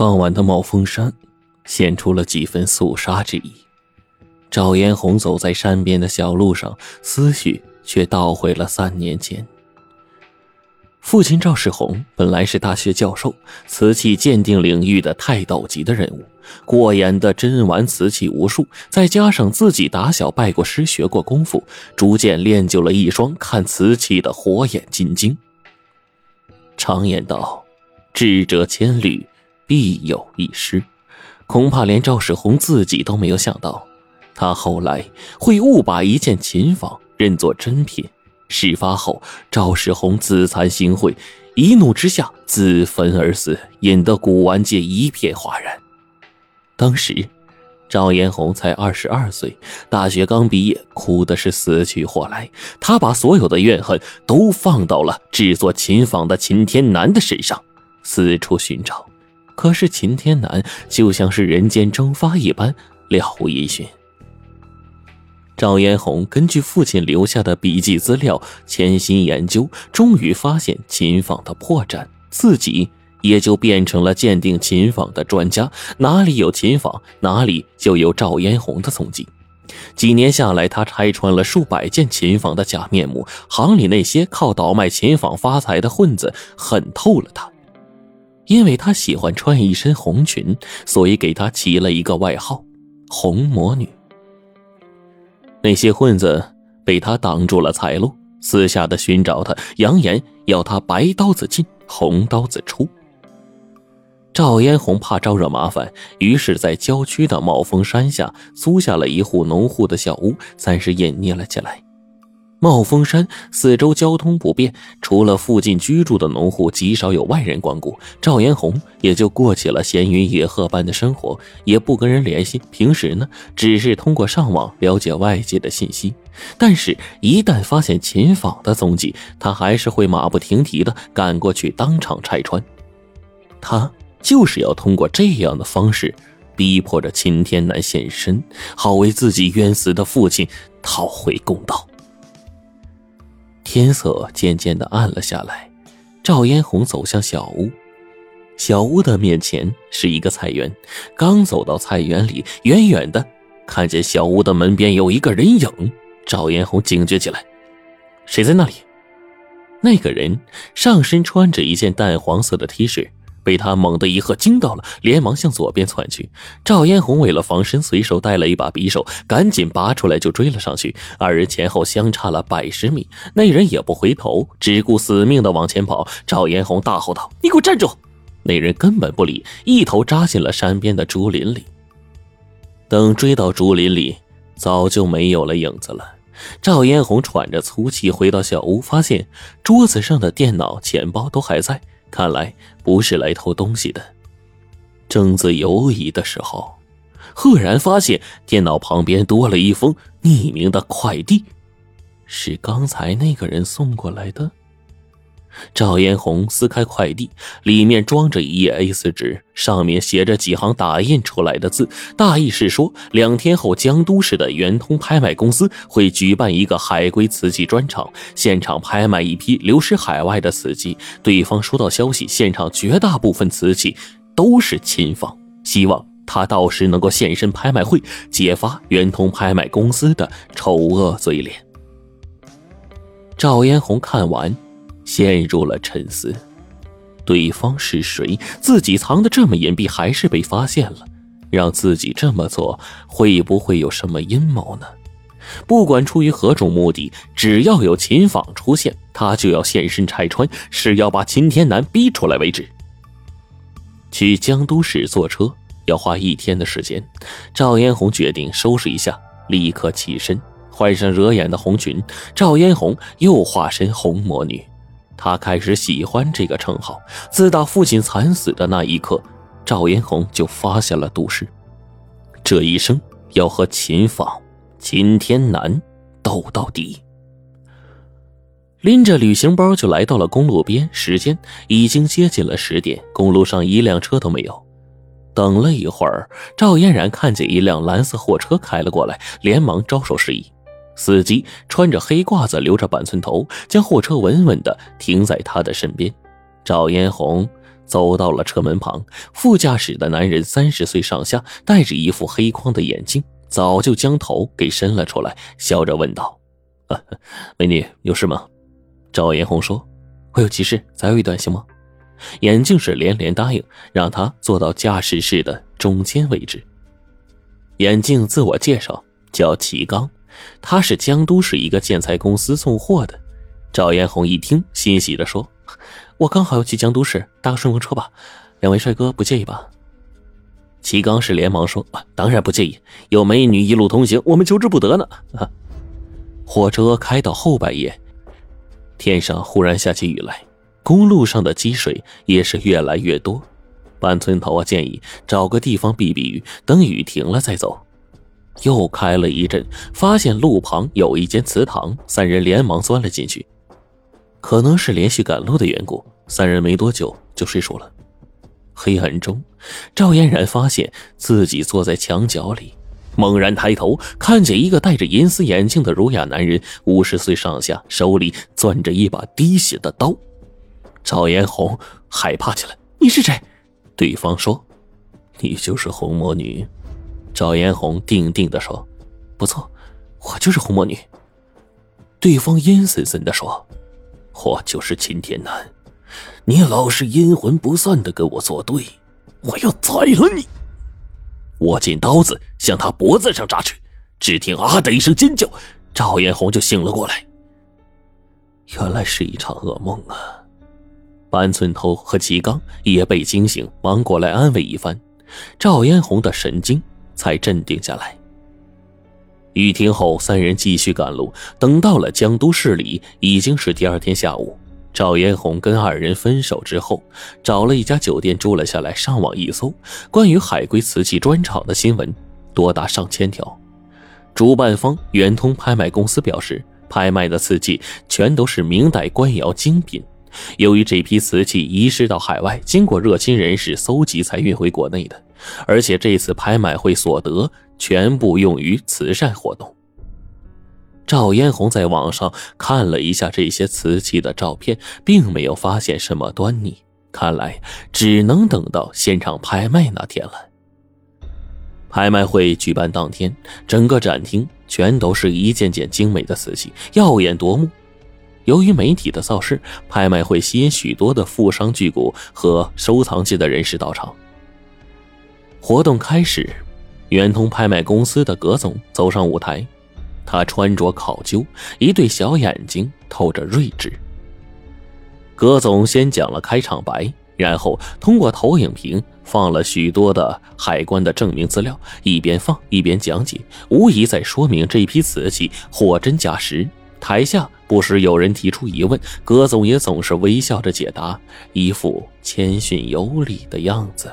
傍晚的帽峰山显出了几分肃杀之意。赵延红走在山边的小路上，思绪却倒回了3年前。父亲赵世红本来是大学教授，瓷器鉴定领域的泰斗级的人物，过眼的珍玩瓷器无数，再加上自己打小拜过师学过功夫，逐渐练就了一双看瓷器的火眼金睛。常言道，智者千虑，必有一失，恐怕连赵世红自己都没有想到，他后来会误把一件琴坊认作珍品。事发后，赵世红自惭形秽，一怒之下自焚而死，引得古玩界一片哗然。当时赵延红才22岁，大学刚毕业，哭的是死去活来。他把所有的怨恨都放到了制作琴坊的秦天南的身上，四处寻找，可是秦天南就像是人间蒸发一般，了无音讯。赵延红根据父亲留下的笔记资料潜心研究，终于发现琴坊的破绽，自己也就变成了鉴定琴坊的专家，哪里有琴坊，哪里就有赵延红的踪迹。几年下来，他拆穿了数百件琴坊的假面目，行里那些靠倒卖琴坊发财的混子恨透了他。因为他喜欢穿一身红裙，所以给他起了一个外号，红魔女。那些混子被他挡住了财路，私下的寻找他，扬言要他白刀子进，红刀子出。赵延红怕招惹麻烦，于是在郊区的帽峰山下租下了一户农户的小屋，暂时隐匿了起来。帽峰山四周交通不便，除了附近居住的农户，极少有外人光顾，赵延红也就过起了闲云野鹤般的生活，也不跟人联系。平时呢，只是通过上网了解外界的信息，但是一旦发现琴坊的踪迹，他还是会马不停蹄地赶过去，当场拆穿。他就是要通过这样的方式逼迫着秦天南现身，好为自己冤死的父亲讨回公道。天色渐渐地暗了下来，赵延红走向小屋。小屋的面前是一个菜园，刚走到菜园里，远远的看见小屋的门边有一个人影，赵延红警觉起来。谁在那里？那个人上身穿着一件淡黄色的 T 恤，被他猛地一喝惊到了，连忙向左边窜去。赵延红为了防身，随手带了一把匕首，赶紧拔出来就追了上去。二人前后相差了百十米，那人也不回头，只顾死命地往前跑。赵延红大吼道：“你给我站住！”那人根本不理，一头扎进了山边的竹林里。等追到竹林里，早就没有了影子了。赵延红喘着粗气回到小屋，发现桌子上的电脑、钱包都还在，看来不是来偷东西的。正自犹疑的时候，赫然发现电脑旁边多了一封匿名的快递，是刚才那个人送过来的。赵延红撕开快递，里面装着一页 A4纸，上面写着几行打印出来的字，大意是说2天后江都市的圆通拍卖公司会举办一个海归瓷器专场，现场拍卖一批流失海外的瓷器，对方收到消息，现场绝大部分瓷器都是琴坊，希望他到时能够现身拍卖会，揭发圆通拍卖公司的丑恶嘴脸。赵延红看完陷入了沉思，对方是谁？自己藏得这么隐蔽，还是被发现了。让自己这么做，会不会有什么阴谋呢？不管出于何种目的，只要有秦坊出现，他就要现身拆穿，是要把秦天南逼出来为止。去江都市坐车要花1天的时间，赵延红决定收拾一下，立刻起身，换上惹眼的红裙。赵延红又化身红魔女。他开始喜欢这个称号，自打父亲惨死的那一刻，赵延红就发下了毒誓，这一生要和秦坊、秦天南斗到底。拎着旅行包就来到了公路边，时间已经接近了10点，公路上一辆车都没有。等了一会儿，赵嫣然看见一辆蓝色货车开了过来，连忙招手示意。司机穿着黑褂子，留着板寸头，将货车稳稳地停在他的身边。赵延红走到了车门旁。副驾驶的男人30岁上下，戴着一副黑框的眼镜，早就将头给伸了出来，笑着问道：美女，有事吗？赵延红说：我有急事，载我一段行吗？眼镜是连连答应，让他坐到驾驶室的中间位置。眼镜自我介绍，叫齐刚，他是江都市一个建材公司送货的。赵延红一听，欣喜地说：我刚好要去江都市，搭顺风车吧，两位帅哥不介意吧？齐刚是连忙说：当然不介意，有美女一路同行，我们求之不得呢。火车开到后半夜，天上忽然下起雨来，公路上的积水也是越来越多。半村头建议找个地方避避雨，等雨停了再走。又开了一阵，发现路旁有一间祠堂，三人连忙钻了进去。可能是连续赶路的缘故，三人没多久就睡熟了。黑暗中，赵嫣然发现自己坐在墙角里，猛然抬头，看见一个戴着银丝眼镜的儒雅男人，50岁上下，手里攥着一把滴血的刀。赵嫣红害怕起来：你是谁？对方说：你就是红魔女。赵嫣红定定地说：不错，我就是红魔女。对方阴森森地说：我就是秦天南，你老是阴魂不散地跟我作对，我要宰了你。握紧刀子向他脖子上扎去，只听啊的一声尖叫，赵嫣红就醒了过来。原来是一场噩梦啊。班寸头和齐刚也被惊醒，忙过来安慰一番，赵嫣红的神经才镇定下来。雨停后，三人继续赶路，等到了江都市里，已经是第二天下午。赵嫣红跟二人分手之后，找了一家酒店住了下来，上网一搜，关于海归瓷器砖厂的新闻多达上千条。主办方圆通拍卖公司表示，拍卖的瓷器全都是明代官窑精品。由于这批瓷器遗失到海外，经过热心人士搜集才运回国内的，而且这次拍卖会所得全部用于慈善活动。赵嫣红在网上看了一下这些瓷器的照片，并没有发现什么端倪，看来只能等到现场拍卖那天了。拍卖会举办当天，整个展厅全都是一件件精美的瓷器，耀眼夺目。由于媒体的造势，拍卖会吸引许多的富商巨贾和收藏界的人士到场。活动开始，圆通拍卖公司的葛总走上舞台，他穿着考究，一对小眼睛透着睿智。葛总先讲了开场白，然后通过投影屏放了许多的海关的证明资料，一边放一边讲解，无疑在说明这批瓷器货真价实。台下不时有人提出疑问，葛总也总是微笑着解答，一副谦逊有礼的样子。